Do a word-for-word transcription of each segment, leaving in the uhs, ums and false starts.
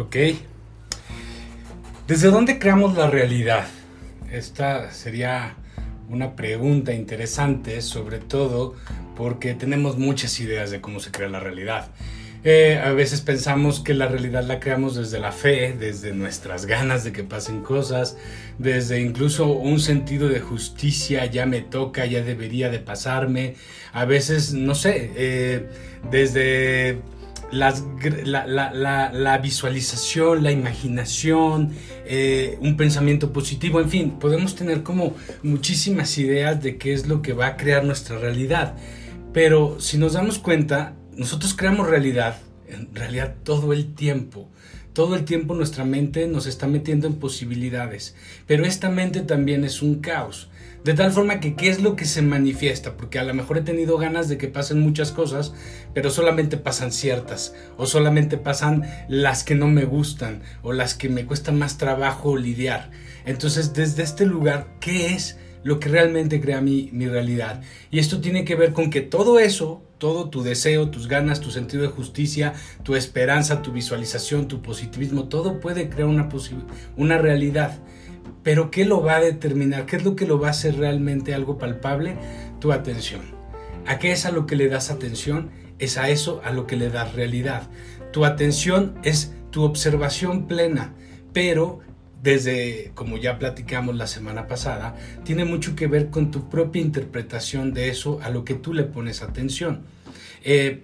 Ok. ¿Desde dónde creamos la realidad? Esta sería una pregunta interesante, sobre todo porque tenemos muchas ideas de cómo se crea la realidad. Eh, a veces pensamos que la realidad la creamos desde la fe, desde nuestras ganas de que pasen cosas, desde incluso un sentido de justicia, ya me toca, ya debería de pasarme. A veces, no sé, eh, desde Las, la, la, la, la visualización, la imaginación, eh, un pensamiento positivo, en fin, podemos tener como muchísimas ideas de qué es lo que va a crear nuestra realidad. Pero si nos damos cuenta, nosotros creamos realidad, en realidad todo el tiempo. Todo el tiempo nuestra mente nos está metiendo en posibilidades, pero esta mente también es un caos. De tal forma que, ¿qué es lo que se manifiesta? Porque a lo mejor he tenido ganas de que pasen muchas cosas, pero solamente pasan ciertas, o solamente pasan las que no me gustan, o las que me cuesta más trabajo lidiar. Entonces, desde este lugar, ¿qué es lo que realmente crea mi, mi realidad? Y esto tiene que ver con que todo eso, todo tu deseo, tus ganas, tu sentido de justicia, tu esperanza, tu visualización, tu positivismo, todo puede crear una, posi- una realidad. Pero ¿qué lo va a determinar? ¿Qué es lo que lo va a hacer realmente algo palpable? Tu atención. ¿A qué es a lo que le das atención? Es a eso a lo que le das realidad. Tu atención es tu observación plena, pero desde, como ya platicamos la semana pasada, tiene mucho que ver con tu propia interpretación de eso a lo que tú le pones atención. Eh,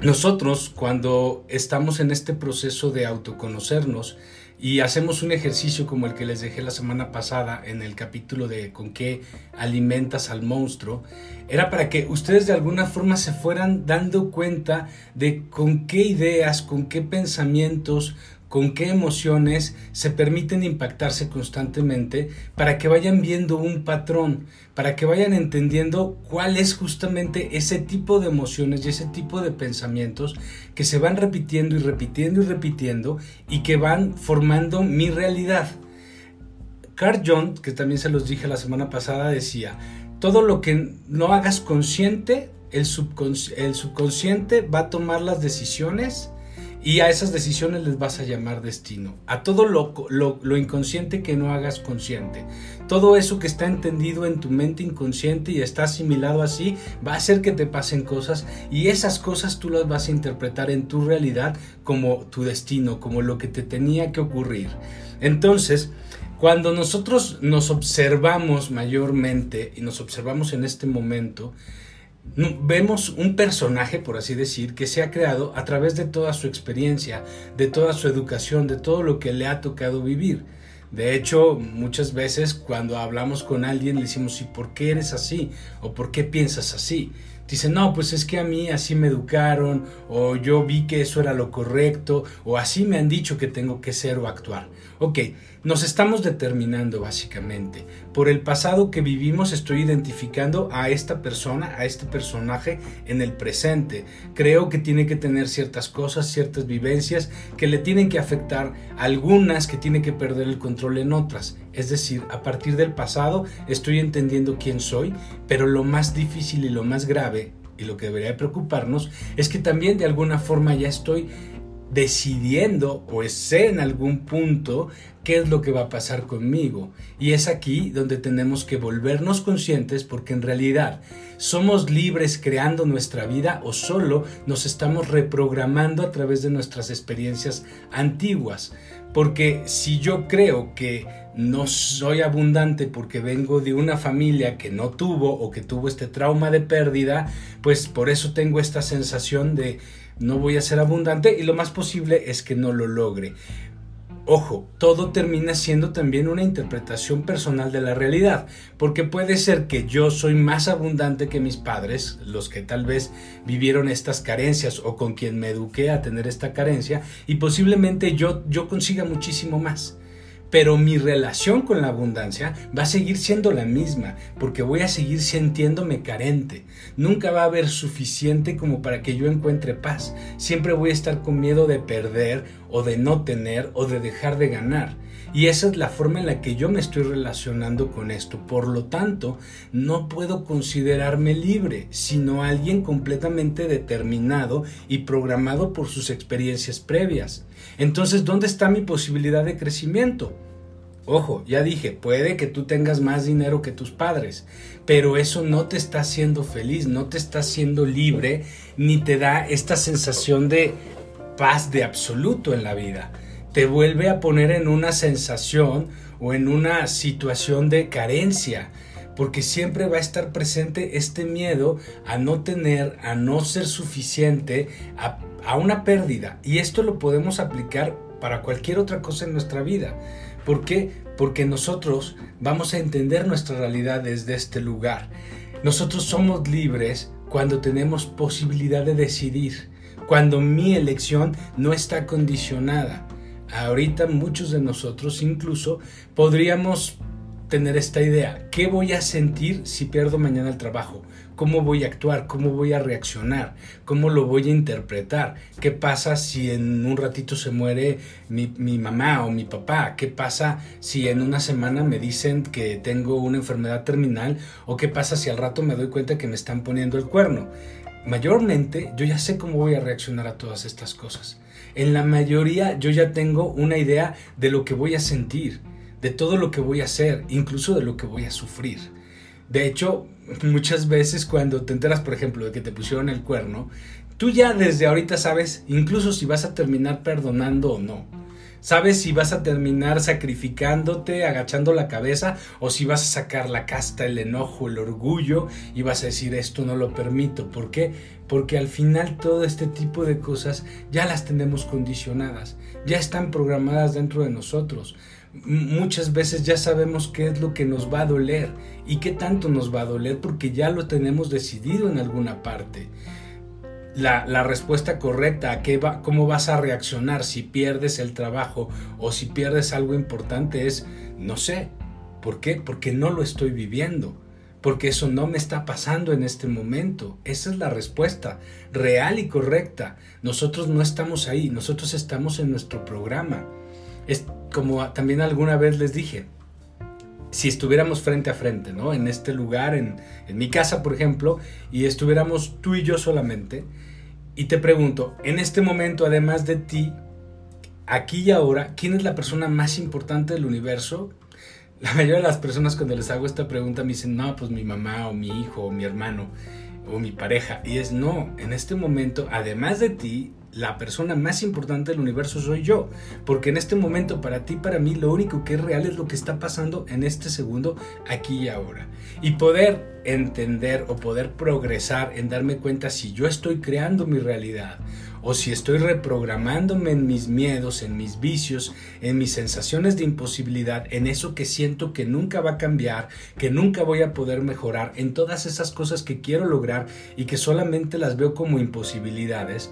nosotros, cuando estamos en este proceso de autoconocernos, y hacemos un ejercicio como el que les dejé la semana pasada en el capítulo de con qué alimentas al monstruo, era para que ustedes de alguna forma se fueran dando cuenta de con qué ideas, con qué pensamientos, con qué emociones se permiten impactarse constantemente, para que vayan viendo un patrón, para que vayan entendiendo cuál es justamente ese tipo de emociones y ese tipo de pensamientos que se van repitiendo y repitiendo y repitiendo y que van formando mi realidad. Carl Jung, que también se los dije la semana pasada, decía: todo lo que no hagas consciente, el subconsci- el subconsciente va a tomar las decisiones. Y a esas decisiones les vas a llamar destino. A todo lo, lo, lo inconsciente que no hagas consciente. Todo eso que está entendido en tu mente inconsciente y está asimilado así, va a hacer que te pasen cosas. Y esas cosas tú las vas a interpretar en tu realidad como tu destino, como lo que te tenía que ocurrir. Entonces, cuando nosotros nos observamos mayormente y nos observamos en este momento, vemos un personaje, por así decir, que se ha creado a través de toda su experiencia, de toda su educación, de todo lo que le ha tocado vivir. De hecho, muchas veces cuando hablamos con alguien le decimos: ¿y por qué eres así? ¿O por qué piensas así? Dicen: no, pues es que a mí así me educaron, o yo vi que eso era lo correcto, o así me han dicho que tengo que ser o actuar. Ok, nos estamos determinando básicamente. Por el pasado que vivimos estoy identificando a esta persona, a este personaje en el presente. Creo que tiene que tener ciertas cosas, ciertas vivencias que le tienen que afectar, algunas que tiene que perder el control en otras. Es decir, a partir del pasado estoy entendiendo quién soy, pero lo más difícil y lo más grave, y lo que debería preocuparnos, es que también de alguna forma ya estoy decidiendo o sé en algún punto qué es lo que va a pasar conmigo. Y es aquí donde tenemos que volvernos conscientes, porque en realidad somos libres creando nuestra vida o solo nos estamos reprogramando a través de nuestras experiencias antiguas. Porque si yo creo que no soy abundante porque vengo de una familia que no tuvo o que tuvo este trauma de pérdida, pues por eso tengo esta sensación de no voy a ser abundante y lo más posible es que no lo logre. Ojo, todo termina siendo también una interpretación personal de la realidad, porque puede ser que yo soy más abundante que mis padres, los que tal vez vivieron estas carencias o con quien me eduqué a tener esta carencia, y posiblemente yo, yo consiga muchísimo más. Pero mi relación con la abundancia va a seguir siendo la misma, porque voy a seguir sintiéndome carente. Nunca va a haber suficiente como para que yo encuentre paz. Siempre voy a estar con miedo de perder o de no tener o de dejar de ganar. Y esa es la forma en la que yo me estoy relacionando con esto. Por lo tanto, no puedo considerarme libre, sino alguien completamente determinado y programado por sus experiencias previas. Entonces, ¿dónde está mi posibilidad de crecimiento? Ojo, ya dije, puede que tú tengas más dinero que tus padres, pero eso no te está haciendo feliz, no te está haciendo libre, ni te da esta sensación de paz de absoluto en la vida. Te vuelve a poner en una sensación o en una situación de carencia, porque siempre va a estar presente este miedo a no tener, a no ser suficiente, a, a una pérdida. Y esto lo podemos aplicar para cualquier otra cosa en nuestra vida. ¿Por qué? Porque nosotros vamos a entender nuestra realidad desde este lugar. Nosotros somos libres cuando tenemos posibilidad de decidir, cuando mi elección no está condicionada. Ahorita muchos de nosotros incluso podríamos tener esta idea. ¿Qué voy a sentir si pierdo mañana el trabajo? ¿Cómo voy a actuar? ¿Cómo voy a reaccionar? ¿Cómo lo voy a interpretar? ¿Qué pasa si en un ratito se muere mi, mi mamá o mi papá? ¿Qué pasa si en una semana me dicen que tengo una enfermedad terminal? ¿O qué pasa si al rato me doy cuenta que me están poniendo el cuerno? Mayormente yo ya sé cómo voy a reaccionar a todas estas cosas. En la mayoría yo ya tengo una idea de lo que voy a sentir, de todo lo que voy a hacer, incluso de lo que voy a sufrir. De hecho, muchas veces cuando te enteras, por ejemplo, de que te pusieron el cuerno, tú ya desde ahorita sabes incluso si vas a terminar perdonando o no. Sabes si vas a terminar sacrificándote, agachando la cabeza, o si vas a sacar la casta, el enojo, el orgullo y vas a decir esto no lo permito. ¿Por qué? Porque al final todo este tipo de cosas ya las tenemos condicionadas, ya están programadas dentro de nosotros. Muchas veces ya sabemos qué es lo que nos va a doler y qué tanto nos va a doler porque ya lo tenemos decidido en alguna parte. La, la respuesta correcta a qué va, cómo vas a reaccionar si pierdes el trabajo o si pierdes algo importante es no sé. ¿Por qué? Porque no lo estoy viviendo. Porque eso no me está pasando en este momento. Esa es la respuesta real y correcta. Nosotros no estamos ahí. Nosotros estamos en nuestro programa. Es como también alguna vez les dije, si estuviéramos frente a frente, ¿no? En este lugar, en, en mi casa, por ejemplo, y estuviéramos tú y yo solamente, y te pregunto, en este momento, además de ti, aquí y ahora, ¿quién es la persona más importante del universo? La mayoría de las personas cuando les hago esta pregunta me dicen, no, pues mi mamá o mi hijo o mi hermano o mi pareja. Y es, no, en este momento, además de ti, la persona más importante del universo soy yo, porque en este momento para ti, para mí, lo único que es real es lo que está pasando en este segundo, aquí y ahora. Y poder entender o poder progresar en darme cuenta si yo estoy creando mi realidad o si estoy reprogramándome en mis miedos, en mis vicios, en mis sensaciones de imposibilidad, en eso que siento que nunca va a cambiar, que nunca voy a poder mejorar, en todas esas cosas que quiero lograr y que solamente las veo como imposibilidades.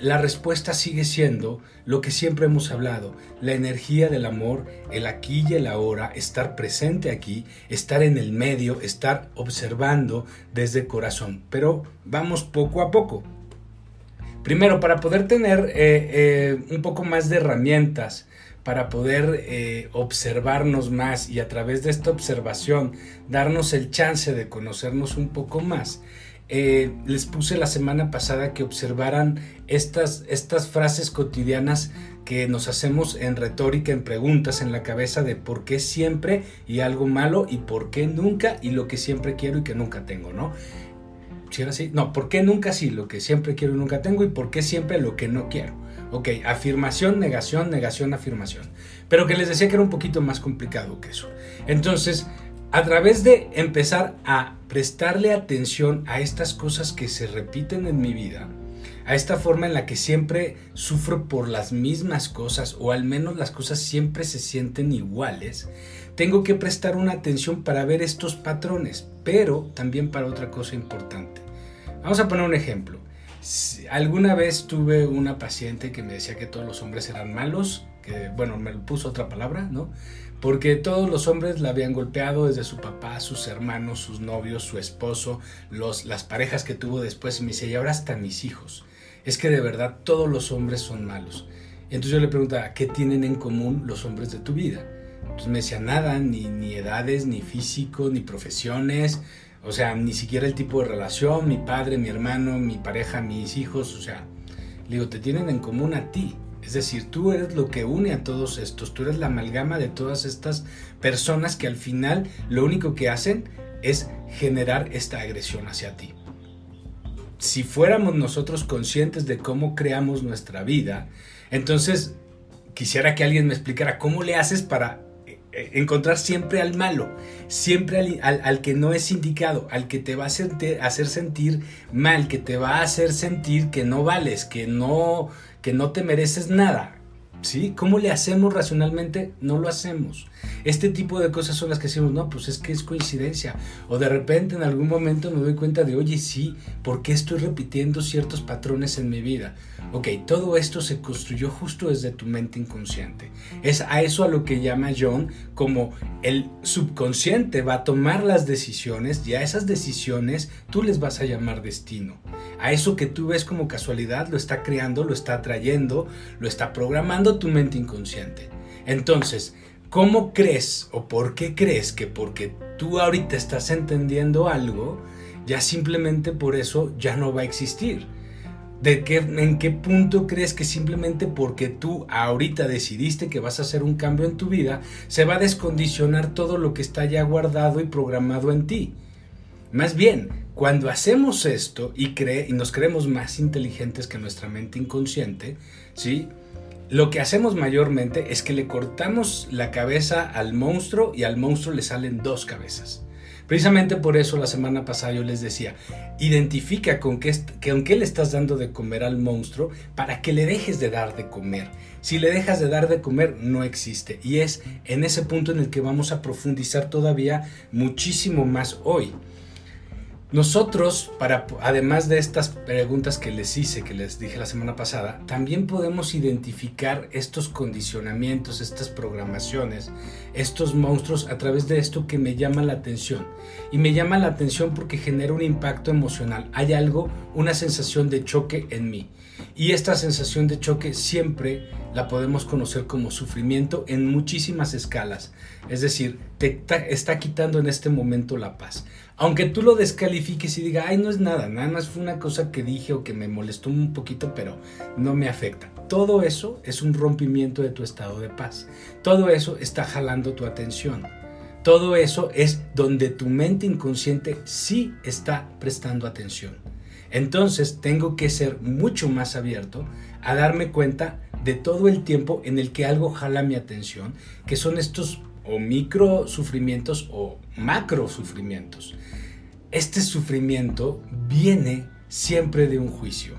La respuesta sigue siendo lo que siempre hemos hablado, la energía del amor, el aquí y el ahora, estar presente aquí, estar en el medio, estar observando desde el corazón. Pero vamos poco a poco. Primero, para poder tener eh, eh, un poco más de herramientas, para poder eh, observarnos más y a través de esta observación darnos el chance de conocernos un poco más. Eh, les puse la semana pasada que observaran estas, estas frases cotidianas que nos hacemos en retórica, en preguntas, en la cabeza de por qué siempre y algo malo y por qué nunca y lo que siempre quiero y que nunca tengo, ¿no? ¿Sí era así? No, ¿por qué nunca sí? Lo que siempre quiero y nunca tengo y por qué siempre lo que no quiero. Ok, afirmación, negación, negación, afirmación. Pero que les decía que era un poquito más complicado que eso. Entonces, a través de empezar a prestarle atención a estas cosas que se repiten en mi vida, a esta forma en la que siempre sufro por las mismas cosas, o al menos las cosas siempre se sienten iguales, tengo que prestar una atención para ver estos patrones, pero también para otra cosa importante. Vamos a poner un ejemplo. Alguna vez tuve una paciente que me decía que todos los hombres eran malos, que, bueno, me puso otra palabra, ¿no? Porque todos los hombres la habían golpeado desde su papá, sus hermanos, sus novios, su esposo, los, las parejas que tuvo después. Y me dice, y ahora hasta mis hijos. Es que de verdad todos los hombres son malos. Entonces yo le preguntaba, ¿qué tienen en común los hombres de tu vida? pues me decía nada, ni, ni edades, ni físico, ni profesiones, o sea, ni siquiera el tipo de relación, mi padre, mi hermano, mi pareja, mis hijos, o sea, le digo, te tienen en común a ti, es decir, tú eres lo que une a todos estos, tú eres la amalgama de todas estas personas que al final lo único que hacen es generar esta agresión hacia ti. Si fuéramos nosotros conscientes de cómo creamos nuestra vida, entonces quisiera que alguien me explicara cómo le haces para encontrar siempre al malo, siempre al, al, al que no es indicado, al que te va a sentir, hacer sentir mal, que te va a hacer sentir que no vales, que no, que no te mereces nada, ¿sí? ¿Cómo le hacemos racionalmente? No lo hacemos. Este tipo de cosas son las que decimos, no, pues es que es coincidencia, o de repente en algún momento me doy cuenta de, oye, sí, ¿por qué estoy repitiendo ciertos patrones en mi vida? Ok, todo esto se construyó justo desde tu mente inconsciente. Es a eso a lo que llama Jung como el subconsciente va a tomar las decisiones y a esas decisiones tú les vas a llamar destino. A eso que tú ves como casualidad lo está creando, lo está trayendo, lo está programando tu mente inconsciente. Entonces, ¿cómo crees o por qué crees que porque tú ahorita estás entendiendo algo, ya simplemente por eso ya no va a existir? ¿De qué, en qué punto crees que simplemente porque tú ahorita decidiste que vas a hacer un cambio en tu vida, se va a descondicionar todo lo que está ya guardado y programado en ti? Más bien, cuando hacemos esto y, cre- y nos creemos más inteligentes que nuestra mente inconsciente, ¿sí? Lo que hacemos mayormente es que le cortamos la cabeza al monstruo y al monstruo le salen dos cabezas. Precisamente por eso la semana pasada yo les decía, identifica con qué, con qué le estás dando de comer al monstruo para que le dejes de dar de comer. Si le dejas de dar de comer, no existe. Y es en ese punto en el que vamos a profundizar todavía muchísimo más hoy. Nosotros, para, además de estas preguntas que les hice, que les dije la semana pasada, también podemos identificar estos condicionamientos, estas programaciones, estos monstruos a través de esto que me llama la atención. Y me llama la atención porque genera un impacto emocional. Hay algo, una sensación de choque en mí. Y esta sensación de choque siempre la podemos conocer como sufrimiento en muchísimas escalas. Es decir, te está quitando en este momento la paz. Aunque tú lo descalifiques y digas, ay, no es nada, nada más fue una cosa que dije o que me molestó un poquito, pero no me afecta. Todo eso es un rompimiento de tu estado de paz. Todo eso está jalando tu atención. Todo eso es donde tu mente inconsciente sí está prestando atención. Entonces tengo que ser mucho más abierto a darme cuenta de todo el tiempo en el que algo jala mi atención, que son estos o micro sufrimientos o macro sufrimientos. Este sufrimiento viene siempre de un juicio.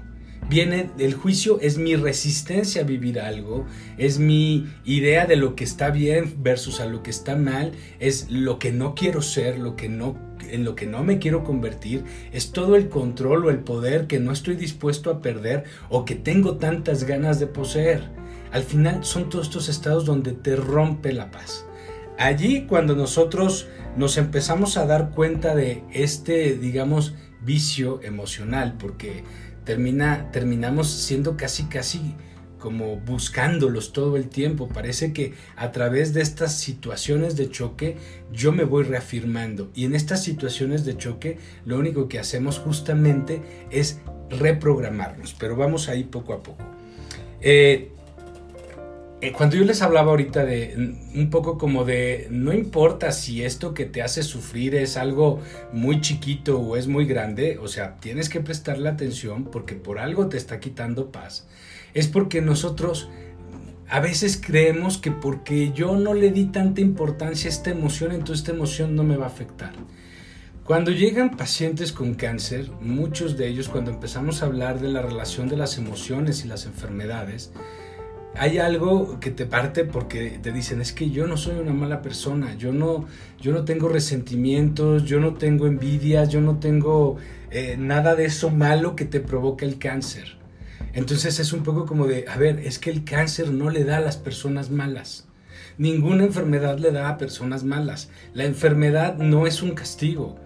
Viene, el juicio es mi resistencia a vivir algo, es mi idea de lo que está bien versus a lo que está mal, es lo que no quiero ser, lo que no, en lo que no me quiero convertir, es todo el control o el poder que no estoy dispuesto a perder o que tengo tantas ganas de poseer. Al final son todos estos estados donde te rompe la paz. Allí cuando nosotros nos empezamos a dar cuenta de este, digamos, vicio emocional, porque termina, terminamos siendo casi casi como buscándolos todo el tiempo. Parece que a través de estas situaciones de choque yo me voy reafirmando. Y en estas situaciones de choque lo único que hacemos justamente es reprogramarnos. Pero vamos ahí poco a poco. Eh, Cuando yo les hablaba ahorita de un poco como de no importa si esto que te hace sufrir es algo muy chiquito o es muy grande, o sea, tienes que prestarle atención porque por algo te está quitando paz. Es porque nosotros a veces creemos que porque yo no le di tanta importancia a esta emoción, entonces esta emoción no me va a afectar. Cuando llegan pacientes con cáncer, muchos de ellos cuando empezamos a hablar de la relación de las emociones y las enfermedades, hay algo que te parte porque te dicen, es que yo no soy una mala persona, yo no, yo no tengo resentimientos, yo no tengo envidias, yo no tengo eh, nada de eso malo que te provoca el cáncer. Entonces es un poco como de, a ver, es que el cáncer no le da a las personas malas. Ninguna enfermedad le da a personas malas. La enfermedad no es un castigo.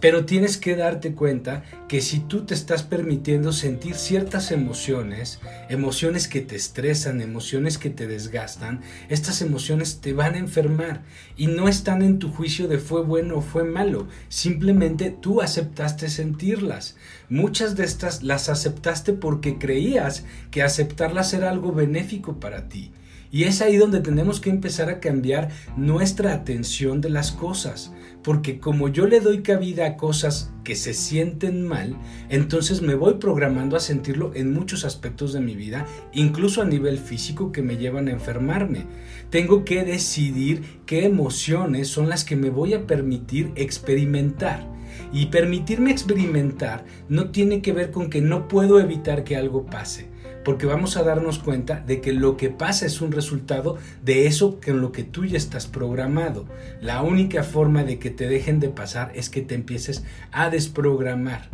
Pero tienes que darte cuenta que si tú te estás permitiendo sentir ciertas emociones, emociones que te estresan, emociones que te desgastan, estas emociones te van a enfermar y no están en tu juicio de fue bueno o fue malo, simplemente tú aceptaste sentirlas. Muchas de estas las aceptaste porque creías que aceptarlas era algo benéfico para ti. Y es ahí donde tenemos que empezar a cambiar nuestra atención de las cosas, porque como yo le doy cabida a cosas que se sienten mal, entonces me voy programando a sentirlo en muchos aspectos de mi vida, incluso a nivel físico, que me llevan a enfermarme. Tengo que decidir qué emociones son las que me voy a permitir experimentar. Y permitirme experimentar no tiene que ver con que no puedo evitar que algo pase, porque vamos a darnos cuenta de que lo que pasa es un resultado de eso con lo que tú ya estás programado. La única forma de que te dejen de pasar es que te empieces a desprogramar.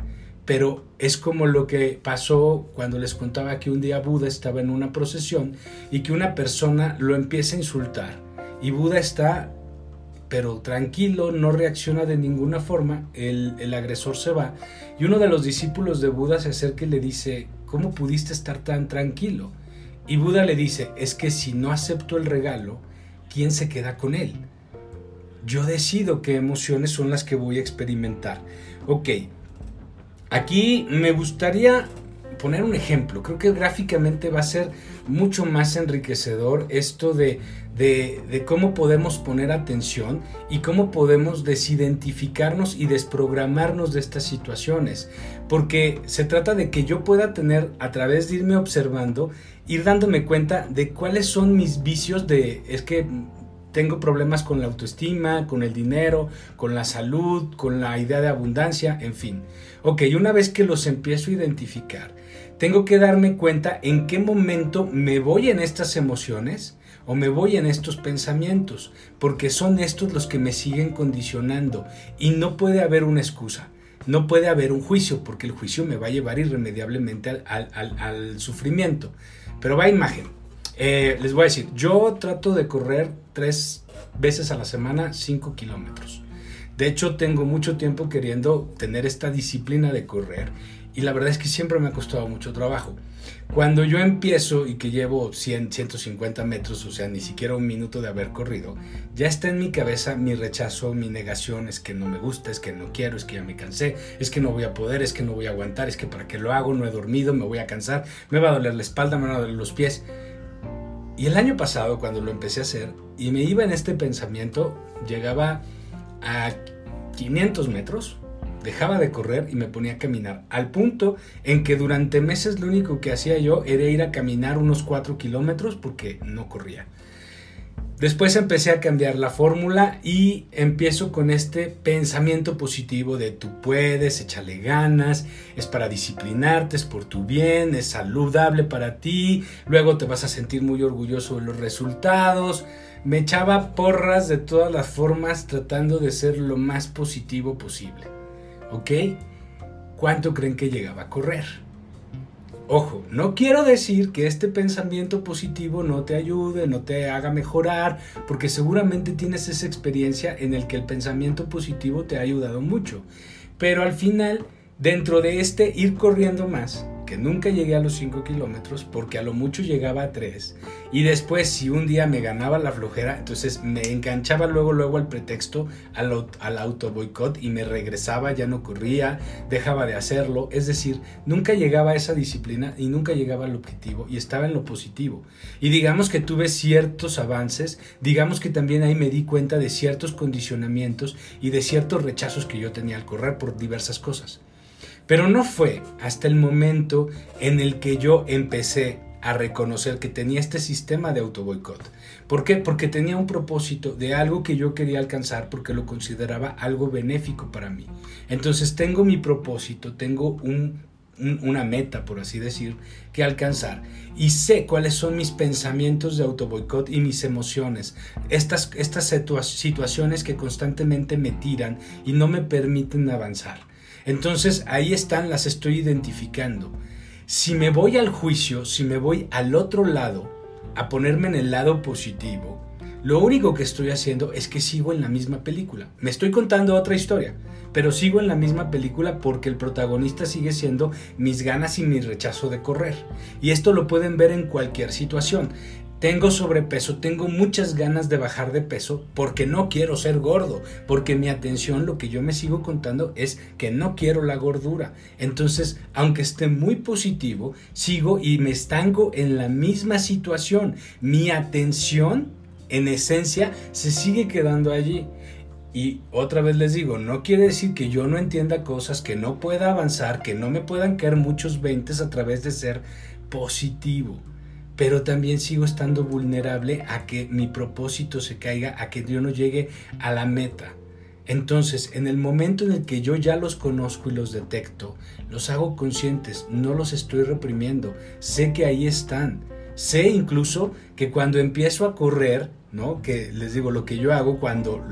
Pero es como lo que pasó cuando les contaba que un día Buda estaba en una procesión y que una persona lo empieza a insultar. Y Buda está... pero tranquilo, no reacciona de ninguna forma, el, el agresor se va y uno de los discípulos de Buda se acerca y le dice, ¿cómo pudiste estar tan tranquilo? Y Buda le dice, es que si no acepto el regalo, ¿quién se queda con él? Yo decido qué emociones son las que voy a experimentar. Ok, aquí me gustaría poner un ejemplo, creo que gráficamente va a ser mucho más enriquecedor esto de, de, de cómo podemos poner atención y cómo podemos desidentificarnos y desprogramarnos de estas situaciones, porque se trata de que yo pueda tener, a través de irme observando, ir dándome cuenta de cuáles son mis vicios de, es que tengo problemas con la autoestima, con el dinero, con la salud, con la idea de abundancia, en fin. Ok, una vez que los empiezo a identificar, tengo que darme cuenta en qué momento me voy en estas emociones o me voy en estos pensamientos, porque son estos los que me siguen condicionando y no puede haber una excusa. No puede haber un juicio, porque el juicio me va a llevar irremediablemente al, al, al, al sufrimiento. Pero va imagen. Eh, les voy a decir, yo trato de correr tres veces a la semana, cinco kilómetros. De hecho, tengo mucho tiempo queriendo tener esta disciplina de correr y la verdad es que siempre me ha costado mucho trabajo. Cuando yo empiezo y que llevo cien, ciento cincuenta metros, o sea, ni siquiera un minuto de haber corrido, ya está en mi cabeza mi rechazo, mi negación, es que no me gusta, es que no quiero, es que ya me cansé, es que no voy a poder, es que no voy a aguantar, es que para qué lo hago, no he dormido, me voy a cansar, me va a doler la espalda, me van a doler los pies. Y el año pasado, cuando lo empecé a hacer y me iba en este pensamiento, llegaba a quinientos metros, dejaba de correr y me ponía a caminar, al punto en que durante meses lo único que hacía yo era ir a caminar unos cuatro kilómetros porque no corría. Después empecé a cambiar la fórmula y empiezo con este pensamiento positivo de tú puedes, échale ganas, es para disciplinarte, es por tu bien, es saludable para ti, luego te vas a sentir muy orgulloso de los resultados. Me echaba porras de todas las formas tratando de ser lo más positivo posible. ¿Ok? ¿Cuánto creen que llegaba a correr? Ojo, no quiero decir que este pensamiento positivo no te ayude, no te haga mejorar, porque seguramente tienes esa experiencia en el que el pensamiento positivo te ha ayudado mucho. Pero al final, dentro de este ir corriendo más, que nunca llegué a los cinco kilómetros, porque a lo mucho llegaba a tres, y después si un día me ganaba la flojera, entonces me enganchaba luego luego al pretexto, al, al autoboicot, y me regresaba, ya no corría, dejaba de hacerlo, es decir, nunca llegaba a esa disciplina y nunca llegaba al objetivo, y estaba en lo positivo, y digamos que tuve ciertos avances, digamos que también ahí me di cuenta de ciertos condicionamientos y de ciertos rechazos que yo tenía al correr por diversas cosas. Pero no fue hasta el momento en el que yo empecé a reconocer que tenía este sistema de autoboicot. ¿Por qué? Porque tenía un propósito de algo que yo quería alcanzar porque lo consideraba algo benéfico para mí. Entonces tengo mi propósito, tengo un, un, una meta, por así decir, que alcanzar. Y sé cuáles son mis pensamientos de autoboicot y mis emociones. Estas, estas situaciones que constantemente me tiran y no me permiten avanzar. Entonces ahí están, las estoy identificando. Si me voy al juicio, si me voy al otro lado, a ponerme en el lado positivo, lo único que estoy haciendo es que sigo en la misma película. Me estoy contando otra historia. pero sigo en la misma película porque el protagonista sigue siendo mis ganas y mi rechazo de correr. Y esto lo pueden ver en cualquier situación. Tengo sobrepeso, tengo muchas ganas de bajar de peso porque no quiero ser gordo, porque mi atención, lo que yo me sigo contando es que no quiero la gordura. Entonces, aunque esté muy positivo, sigo y me estanco en la misma situación. Mi atención, en esencia, se sigue quedando allí. Y otra vez les digo, no quiere decir que yo no entienda cosas, que no pueda avanzar, que no me puedan caer muchos veintes a través de ser positivo. Pero también sigo estando vulnerable a que mi propósito se caiga, a que yo no llegue a la meta. Entonces, en el momento en el que yo ya los conozco y los detecto, los hago conscientes, no los estoy reprimiendo, sé que ahí están. Sé incluso que cuando empiezo a correr, ¿no? Que les digo, lo que yo hago cuando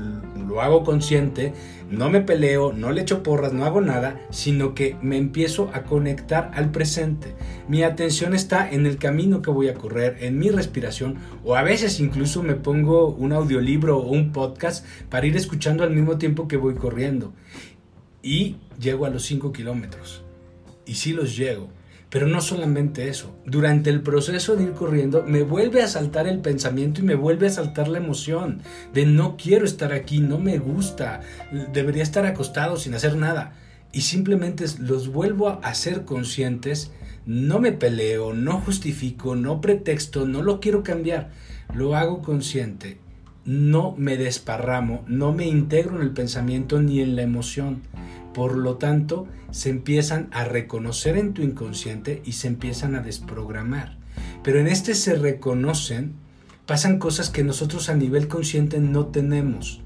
lo hago consciente, no me peleo, no le echo porras, no hago nada, sino que me empiezo a conectar al presente. Mi atención está en el camino que voy a correr, en mi respiración, o a veces incluso me pongo un audiolibro o un podcast para ir escuchando al mismo tiempo que voy corriendo. Y llego a los cinco kilómetros. Y sí los llego. Pero no solamente eso, durante el proceso de ir corriendo me vuelve a saltar el pensamiento y me vuelve a saltar la emoción de no quiero estar aquí, no me gusta, debería estar acostado sin hacer nada. Y simplemente los vuelvo a hacer conscientes, no me peleo, no justifico, no pretexto, no lo quiero cambiar, lo hago consciente. No me desparramo, no me integro en el pensamiento ni en la emoción. Por lo tanto, se empiezan a reconocer en tu inconsciente y se empiezan a desprogramar. Pero en este se reconocen, pasan cosas que nosotros a nivel consciente no tenemos,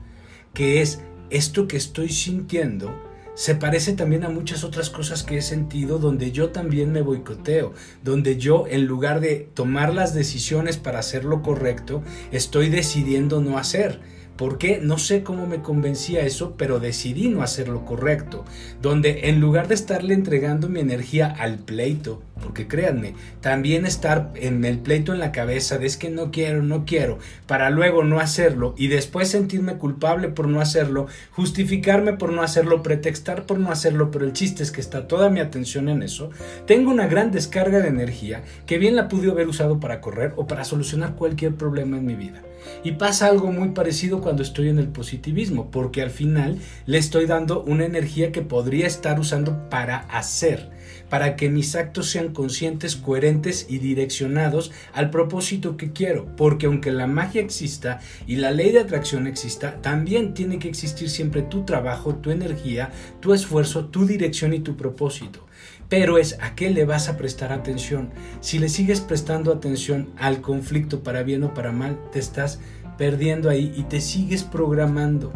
que es esto que estoy sintiendo. Se parece también a muchas otras cosas que he sentido donde yo también me boicoteo, donde yo en lugar de tomar las decisiones para hacer lo correcto, estoy decidiendo no hacer. ¿Por qué? No sé cómo me convencía eso, pero decidí no hacer lo correcto. Donde en lugar de estarle entregando mi energía al pleito, porque créanme, también estar en el pleito en la cabeza de es que no quiero, no quiero, para luego no hacerlo y después sentirme culpable por no hacerlo, justificarme por no hacerlo, pretextar por no hacerlo, pero el chiste es que está toda mi atención en eso. Tengo una gran descarga de energía que bien la pude haber usado para correr o para solucionar cualquier problema en mi vida. Y pasa algo muy parecido cuando estoy en el positivismo, porque al final le estoy dando una energía que podría estar usando para hacer, para que mis actos sean conscientes, coherentes y direccionados al propósito que quiero, porque aunque la magia exista y la ley de atracción exista, también tiene que existir siempre tu trabajo, tu energía, tu esfuerzo, tu dirección y tu propósito. Pero es a qué le vas a prestar atención. Si le sigues prestando atención al conflicto para bien o para mal, te estás perdiendo ahí y te sigues programando.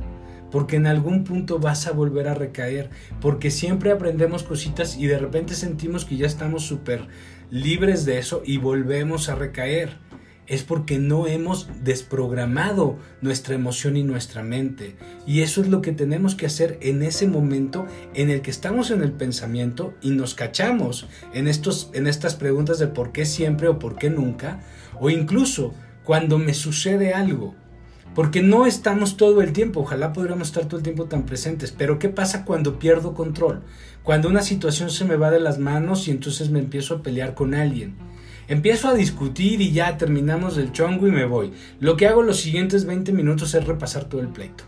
Porque en algún punto vas a volver a recaer, porque siempre aprendemos cositas y de repente sentimos que ya estamos súper libres de eso y volvemos a recaer. Es porque no hemos desprogramado nuestra emoción y nuestra mente. Y eso es lo que tenemos que hacer en ese momento en el que estamos en el pensamiento y nos cachamos en, estos, en estas preguntas de por qué siempre o por qué nunca, o incluso cuando me sucede algo. Porque no estamos todo el tiempo, ojalá pudiéramos estar todo el tiempo tan presentes, pero ¿qué pasa cuando pierdo control? Cuando una situación se me va de las manos y entonces me empiezo a pelear con alguien. Empiezo a discutir y ya terminamos el chongo y me voy. Lo que hago los siguientes veinte minutos es repasar todo el pleito.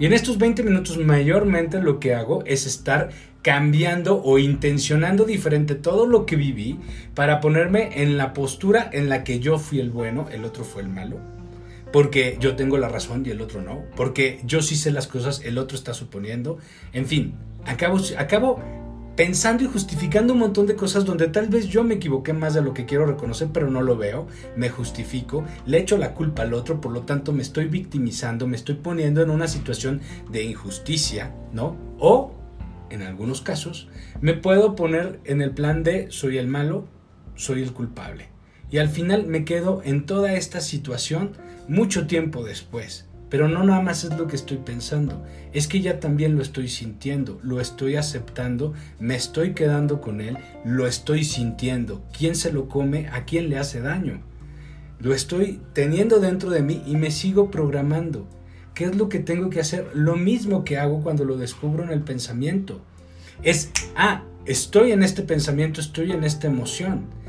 Y en estos veinte minutos mayormente lo que hago es estar cambiando o intencionando diferente todo lo que viví para ponerme en la postura en la que yo fui el bueno, el otro fue el malo. Porque yo tengo la razón y el otro no, porque yo sí sé las cosas, el otro está suponiendo, en fin, acabo, acabo pensando y justificando un montón de cosas donde tal vez yo me equivoqué más de lo que quiero reconocer, pero no lo veo, me justifico, le echo la culpa al otro, por lo tanto me estoy victimizando, me estoy poniendo en una situación de injusticia, ¿no? O, en algunos casos, me puedo poner en el plan de soy el malo, soy el culpable. Y al final me quedo en toda esta situación mucho tiempo después. Pero no nada más es lo que estoy pensando. Es que ya también lo estoy sintiendo, lo estoy aceptando, me estoy quedando con él, lo estoy sintiendo. ¿Quién se lo come? ¿A quién le hace daño? Lo estoy teniendo dentro de mí y me sigo programando. ¿Qué es lo que tengo que hacer? Lo mismo que hago cuando lo descubro en el pensamiento. Es, ah, estoy en este pensamiento, estoy en esta emoción.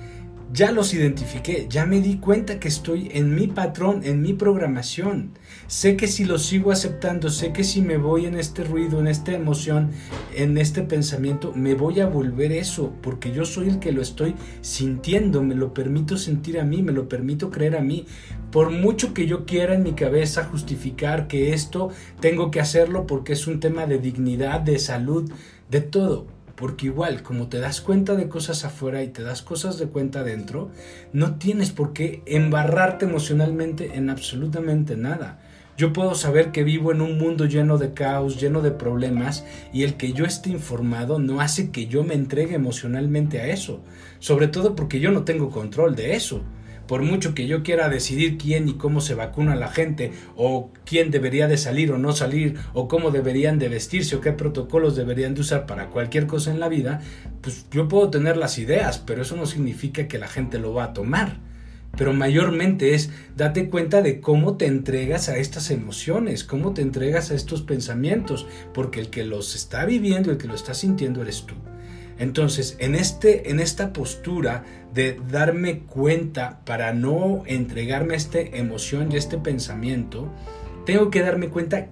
Ya los identifiqué, ya me di cuenta que estoy en mi patrón, en mi programación. Sé que si lo sigo aceptando, sé que si me voy en este ruido, en esta emoción, en este pensamiento, me voy a volver eso, porque yo soy el que lo estoy sintiendo, me lo permito sentir a mí, me lo permito creer a mí. Por mucho que yo quiera en mi cabeza justificar que esto tengo que hacerlo porque es un tema de dignidad, de salud, de todo. Porque igual, como te das cuenta de cosas afuera y te das cosas de cuenta adentro, no tienes por qué embarrarte emocionalmente en absolutamente nada. Yo puedo saber que vivo en un mundo lleno de caos, lleno de problemas, y el que yo esté informado no hace que yo me entregue emocionalmente a eso. Sobre todo porque yo no tengo control de eso. Por mucho que yo quiera decidir quién y cómo se vacuna la gente, o quién debería de salir o no salir, o cómo deberían de vestirse, o qué protocolos deberían de usar para cualquier cosa en la vida, pues yo puedo tener las ideas, pero eso no significa que la gente lo va a tomar. Pero mayormente es date cuenta de cómo te entregas a estas emociones, cómo te entregas a estos pensamientos, porque el que los está viviendo, el que lo está sintiendo eres tú. Entonces, en, este, en esta postura de darme cuenta para no entregarme a esta emoción y a este pensamiento, tengo que darme cuenta,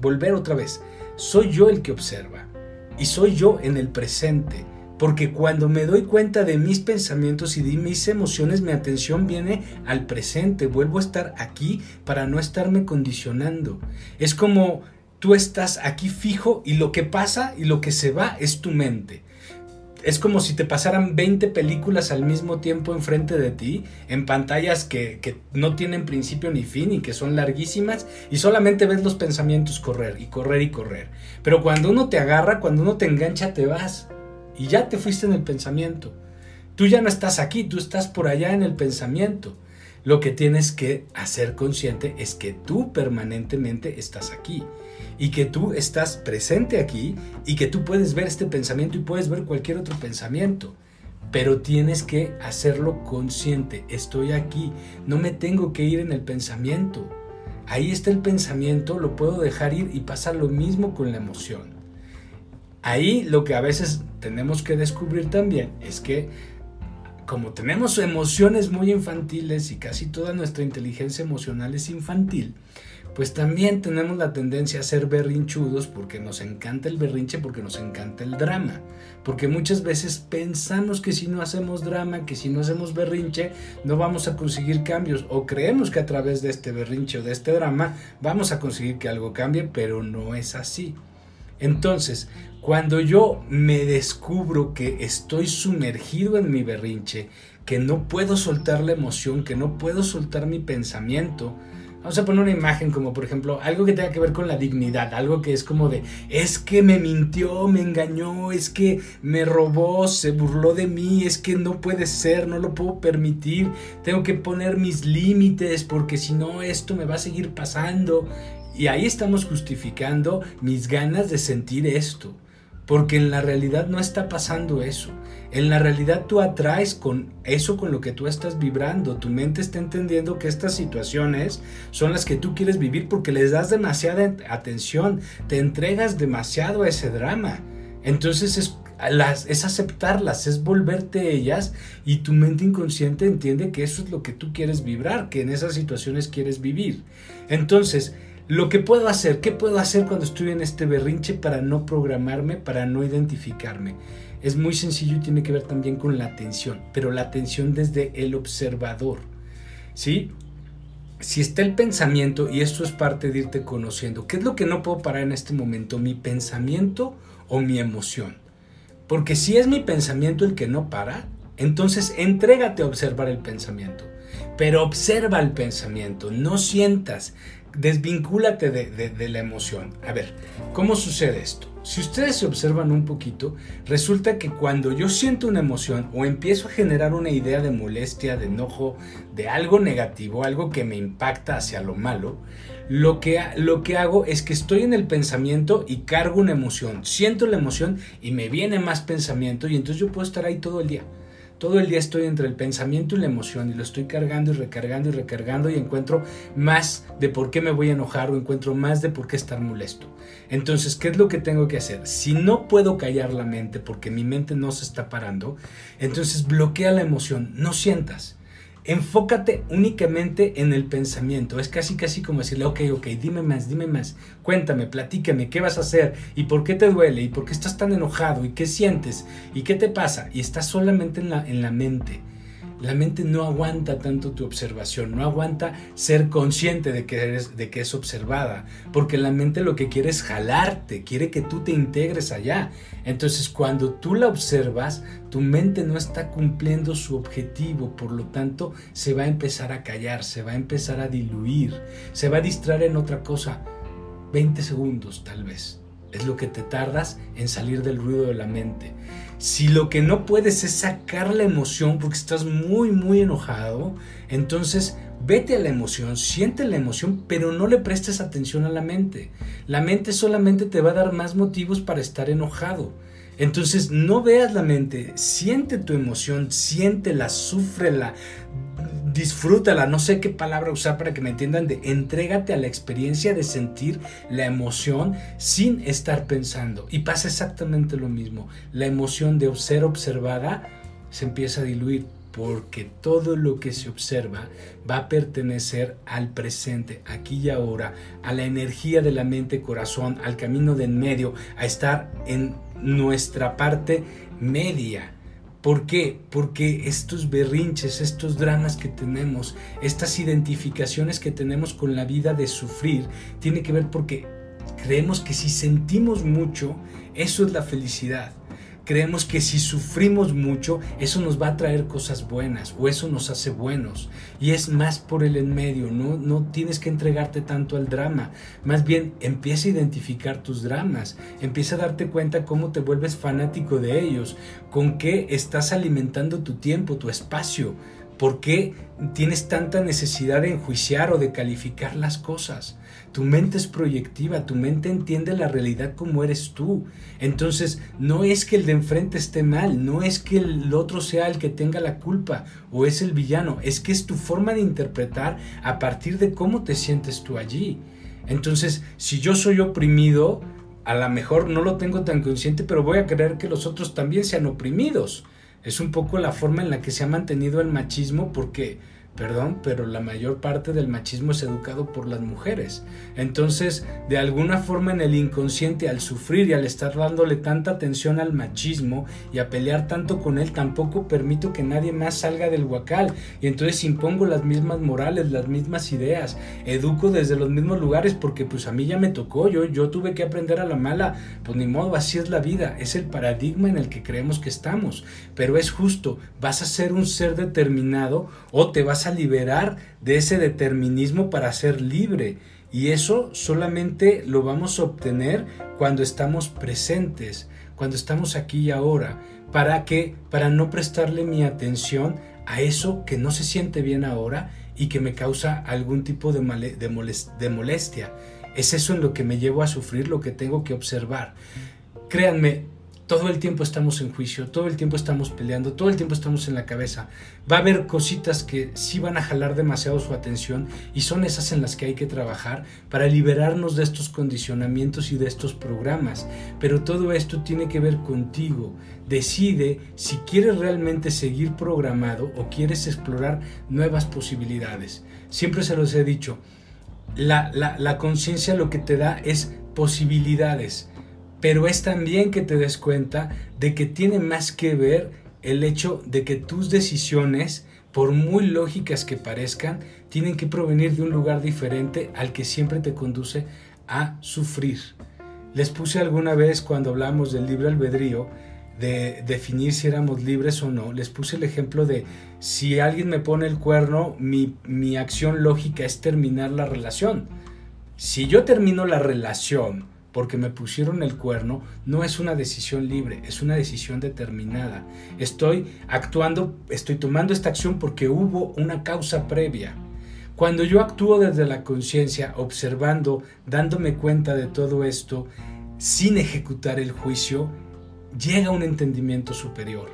volver otra vez, soy yo el que observa y soy yo en el presente, porque cuando me doy cuenta de mis pensamientos y de mis emociones, mi atención viene al presente, vuelvo a estar aquí para no estarme condicionando. Es como tú estás aquí fijo y lo que pasa y lo que se va es tu mente. Es como si te pasaran veinte películas al mismo tiempo enfrente de ti, en pantallas que, que no tienen principio ni fin y que son larguísimas, y solamente ves los pensamientos correr y correr y correr. Pero cuando uno te agarra, cuando uno te engancha, te vas y ya te fuiste en el pensamiento. Tú ya no estás aquí, tú estás por allá en el pensamiento. Lo que tienes que hacer consciente es que tú permanentemente estás aquí y que tú estás presente aquí y que tú puedes ver este pensamiento y puedes ver cualquier otro pensamiento, pero tienes que hacerlo consciente. Estoy aquí, no me tengo que ir en el pensamiento. Ahí está el pensamiento, lo puedo dejar ir y pasa lo mismo con la emoción. Ahí lo que a veces tenemos que descubrir también es que como tenemos emociones muy infantiles y casi toda nuestra inteligencia emocional es infantil, pues también tenemos la tendencia a ser berrinchudos porque nos encanta el berrinche, porque nos encanta el drama. Porque muchas veces pensamos que si no hacemos drama, que si no hacemos berrinche, no vamos a conseguir cambios. O creemos que a través de este berrinche o de este drama vamos a conseguir que algo cambie, pero no es así. Entonces, cuando yo me descubro que estoy sumergido en mi berrinche, que no puedo soltar la emoción, que no puedo soltar mi pensamiento, vamos a poner una imagen como, por ejemplo, algo que tenga que ver con la dignidad, algo que es como de, es que me mintió, me engañó, es que me robó, se burló de mí, es que no puede ser, no lo puedo permitir, tengo que poner mis límites porque si no esto me va a seguir pasando. Y ahí estamos justificando mis ganas de sentir esto. Porque en la realidad no está pasando eso. En la realidad tú atraes con eso con lo que tú estás vibrando. Tu mente está entendiendo que estas situaciones son las que tú quieres vivir porque les das demasiada atención. Te entregas demasiado a ese drama. Entonces es, las, es aceptarlas, es volverte ellas y tu mente inconsciente entiende que eso es lo que tú quieres vibrar, que en esas situaciones quieres vivir. Entonces, lo que puedo hacer, ¿qué puedo hacer cuando estoy en este berrinche para no programarme, para no identificarme? Es muy sencillo y tiene que ver también con la atención, pero la atención desde el observador, ¿sí? Si está el pensamiento, y esto es parte de irte conociendo, ¿qué es lo que no puedo parar en este momento? ¿Mi pensamiento o mi emoción? Porque si es mi pensamiento el que no para, entonces entrégate a observar el pensamiento, pero observa el pensamiento, no sientas. Desvincúlate de, de, de la emoción. A ver, ¿cómo sucede esto? Si ustedes se observan un poquito, resulta que cuando yo siento una emoción o empiezo a generar una idea de molestia, de enojo, de algo negativo, algo que me impacta hacia lo malo, lo que, lo que hago es que estoy en el pensamiento y cargo una emoción. Siento la emoción y me viene más pensamiento y entonces yo puedo estar ahí todo el día. Todo el día estoy entre el pensamiento y la emoción y lo estoy cargando y recargando y recargando y encuentro más de por qué me voy a enojar o encuentro más de por qué estar molesto. Entonces, ¿qué es lo que tengo que hacer? Si no puedo callar la mente porque mi mente no se está parando, entonces bloquea la emoción, no sientas. Enfócate únicamente en el pensamiento. Es casi casi como decirle, ok, ok, dime más, dime más, cuéntame, platícame, ¿qué vas a hacer? ¿Y por qué te duele? ¿Y por qué estás tan enojado? ¿Y qué sientes? ¿Y qué te pasa? Y estás solamente en la, en la mente. La mente no aguanta tanto tu observación, no aguanta ser consciente de que, eres, de que es observada, porque la mente lo que quiere es jalarte, quiere que tú te integres allá. Entonces, cuando tú la observas, tu mente no está cumpliendo su objetivo, por lo tanto, se va a empezar a callar, se va a empezar a diluir, se va a distraer en otra cosa, veinte segundos tal vez. Es lo que te tardas en salir del ruido de la mente. Si lo que no puedes es sacar la emoción porque estás muy, muy enojado, entonces vete a la emoción, siente la emoción, pero no le prestes atención a la mente. La mente solamente te va a dar más motivos para estar enojado. Entonces no veas la mente, siente tu emoción, siéntela, súfrela, disfrútala, no sé qué palabra usar para que me entiendan, de entrégate a la experiencia de sentir la emoción sin estar pensando. Y pasa exactamente lo mismo, la emoción de ser observada se empieza a diluir porque todo lo que se observa va a pertenecer al presente, aquí y ahora, a la energía de la mente, corazón, al camino de en medio, a estar en nuestra parte media. ¿Por qué? Porque estos berrinches, estos dramas que tenemos, estas identificaciones que tenemos con la vida de sufrir, tiene que ver porque creemos que si sentimos mucho, eso es la felicidad. Creemos que si sufrimos mucho, eso nos va a traer cosas buenas o eso nos hace buenos. Y es más por el en medio, no, no tienes que entregarte tanto al drama. Más bien, empieza a identificar tus dramas, empieza a darte cuenta cómo te vuelves fanático de ellos, con qué estás alimentando tu tiempo, tu espacio, por qué tienes tanta necesidad de enjuiciar o de calificar las cosas. Tu mente es proyectiva, tu mente entiende la realidad como eres tú. Entonces, no es que el de enfrente esté mal, no es que el otro sea el que tenga la culpa o es el villano, es que es tu forma de interpretar a partir de cómo te sientes tú allí. Entonces, si yo soy oprimido, a lo mejor no lo tengo tan consciente, pero voy a creer que los otros también sean oprimidos. Es un poco la forma en la que se ha mantenido el machismo porque... Perdón, pero la mayor parte del machismo es educado por las mujeres. Entonces, de alguna forma en el inconsciente, al sufrir y al estar dándole tanta atención al machismo y a pelear tanto con él, tampoco permito que nadie más salga del huacal. Y entonces impongo las mismas morales, las mismas ideas, educo desde los mismos lugares porque pues a mí ya me tocó, yo, yo tuve que aprender a la mala, pues ni modo, así es la vida, es el paradigma en el que creemos que estamos. Pero es justo, vas a ser un ser determinado o te vas a a liberar de ese determinismo para ser libre, y eso solamente lo vamos a obtener cuando estamos presentes, cuando estamos aquí y ahora. ¿Para qué? Para no prestarle mi atención a eso que no se siente bien ahora y que me causa algún tipo de, male, de, molest, de molestia. Es eso en lo que me llevo a sufrir, lo que tengo que observar. Créanme, todo el tiempo estamos en juicio, todo el tiempo estamos peleando, todo el tiempo estamos en la cabeza. Va a haber cositas que sí van a jalar demasiado su atención y son esas en las que hay que trabajar para liberarnos de estos condicionamientos y de estos programas. Pero todo esto tiene que ver contigo. Decide si quieres realmente seguir programado o quieres explorar nuevas posibilidades. Siempre se los he dicho, la, la, la conciencia lo que te da es posibilidades. Pero es también que te des cuenta de que tiene más que ver el hecho de que tus decisiones, por muy lógicas que parezcan, tienen que provenir de un lugar diferente al que siempre te conduce a sufrir. Les puse alguna vez cuando hablamos del libre albedrío, de definir si éramos libres o no, les puse el ejemplo de si alguien me pone el cuerno, mi, mi acción lógica es terminar la relación. Si yo termino la relación porque me pusieron el cuerno, no es una decisión libre, es una decisión determinada. Estoy actuando, estoy tomando esta acción porque hubo una causa previa. Cuando yo actúo desde la conciencia, observando, dándome cuenta de todo esto, sin ejecutar el juicio, llega un entendimiento superior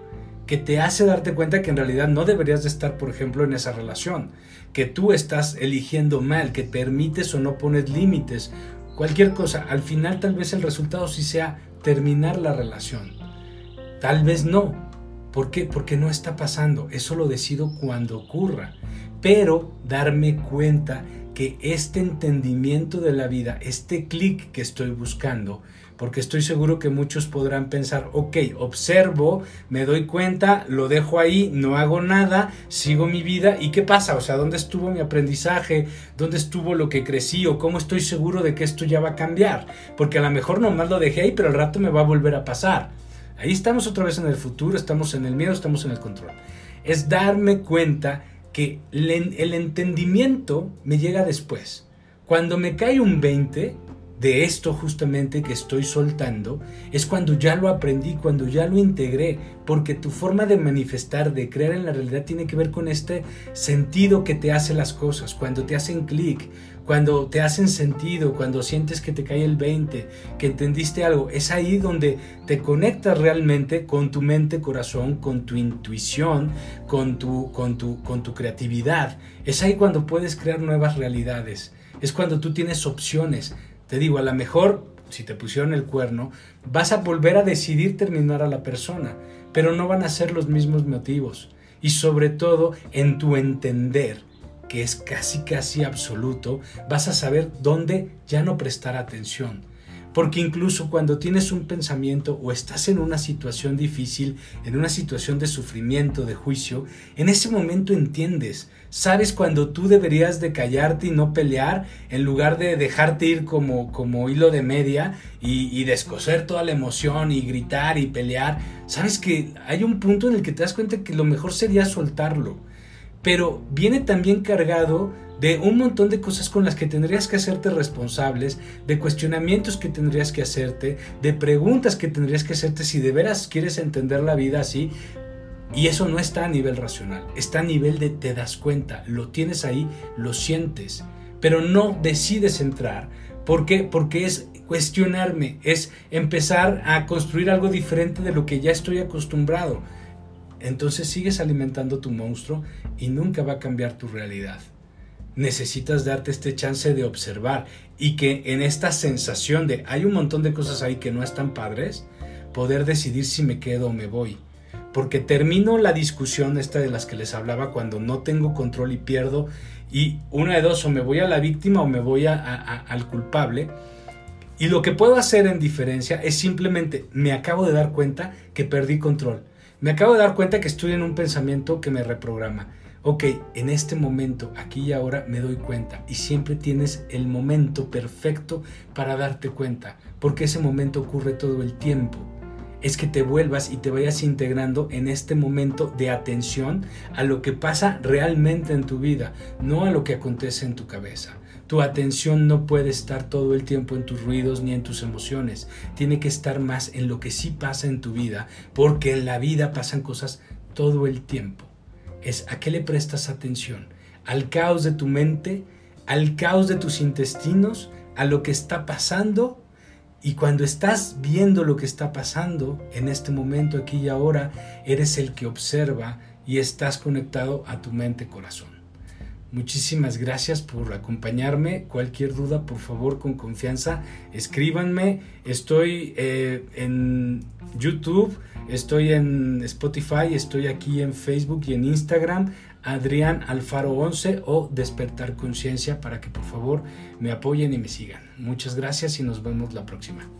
que te hace darte cuenta que en realidad no deberías de estar, por ejemplo, en esa relación, que tú estás eligiendo mal, que permites o no pones límites, cualquier cosa. Al final tal vez el resultado sí sea terminar la relación, tal vez no. ¿Por qué? Porque no está pasando, eso lo decido cuando ocurra, pero darme cuenta que este entendimiento de la vida, este clic que estoy buscando, porque estoy seguro que muchos podrán pensar, ok, observo, me doy cuenta, lo dejo ahí, no hago nada, sigo mi vida, ¿y qué pasa? O sea, ¿dónde estuvo mi aprendizaje? ¿Dónde estuvo lo que crecí? ¿O cómo estoy seguro de que esto ya va a cambiar? Porque a lo mejor nomás lo dejé ahí, pero al rato me va a volver a pasar. Ahí estamos otra vez en el futuro, estamos en el miedo, estamos en el control. Es darme cuenta que el entendimiento me llega después. Cuando me cae un veinte de esto justamente que estoy soltando, es cuando ya lo aprendí, cuando ya lo integré, porque tu forma de manifestar, de crear en la realidad tiene que ver con este sentido que te hace las cosas, cuando te hacen clic, cuando te hacen sentido, cuando sientes que te cae el veinte, que entendiste algo, es ahí donde te conectas realmente con tu mente, corazón, con tu intuición, con tu, con tu, con tu creatividad. Es ahí cuando puedes crear nuevas realidades, es cuando tú tienes opciones. Te digo, a lo mejor, si te pusieron el cuerno, vas a volver a decidir terminar a la persona, pero no van a ser los mismos motivos. Y sobre todo, en tu entender, que es casi casi absoluto, vas a saber dónde ya no prestar atención. Porque incluso cuando tienes un pensamiento o estás en una situación difícil, en una situación de sufrimiento, de juicio, en ese momento entiendes, sabes cuando tú deberías de callarte y no pelear, en lugar de dejarte ir como, como hilo de media y, y descoser toda la emoción y gritar y pelear. Sabes que hay un punto en el que te das cuenta que lo mejor sería soltarlo. Pero viene también cargado de un montón de cosas con las que tendrías que hacerte responsables, de cuestionamientos que tendrías que hacerte, de preguntas que tendrías que hacerte si de veras quieres entender la vida así. Y eso no está a nivel racional, está a nivel de te das cuenta, lo tienes ahí, lo sientes, pero no decides entrar. ¿Por qué? Porque es cuestionarme, es empezar a construir algo diferente de lo que ya estoy acostumbrado. Entonces sigues alimentando tu monstruo y nunca va a cambiar tu realidad. Necesitas darte este chance de observar y que en esta sensación de hay un montón de cosas ahí que no están padres, poder decidir si me quedo o me voy. Porque termino la discusión esta de las que les hablaba cuando no tengo control y pierdo, y una de dos, o me voy a la víctima o me voy a, a, a, al culpable. Y lo que puedo hacer en diferencia es simplemente me acabo de dar cuenta que perdí control. Me acabo de dar cuenta que estoy en un pensamiento que me reprograma. Ok, en este momento, aquí y ahora, me doy cuenta. Y siempre tienes el momento perfecto para darte cuenta, porque ese momento ocurre todo el tiempo. Es que te vuelvas y te vayas integrando en este momento de atención a lo que pasa realmente en tu vida, no a lo que acontece en tu cabeza. Tu atención no puede estar todo el tiempo en tus ruidos ni en tus emociones. Tiene que estar más en lo que sí pasa en tu vida, porque en la vida pasan cosas todo el tiempo. Es a qué le prestas atención, al caos de tu mente, al caos de tus intestinos, a lo que está pasando. Y cuando estás viendo lo que está pasando en este momento, aquí y ahora, eres el que observa y estás conectado a tu mente-corazón. Muchísimas gracias por acompañarme. Cualquier duda, por favor, con confianza, escríbanme. Estoy eh, en YouTube, estoy en Spotify, estoy aquí en Facebook y en Instagram, Adrián Alfaro once o Despertar Conciencia, para que por favor me apoyen y me sigan. Muchas gracias y nos vemos la próxima.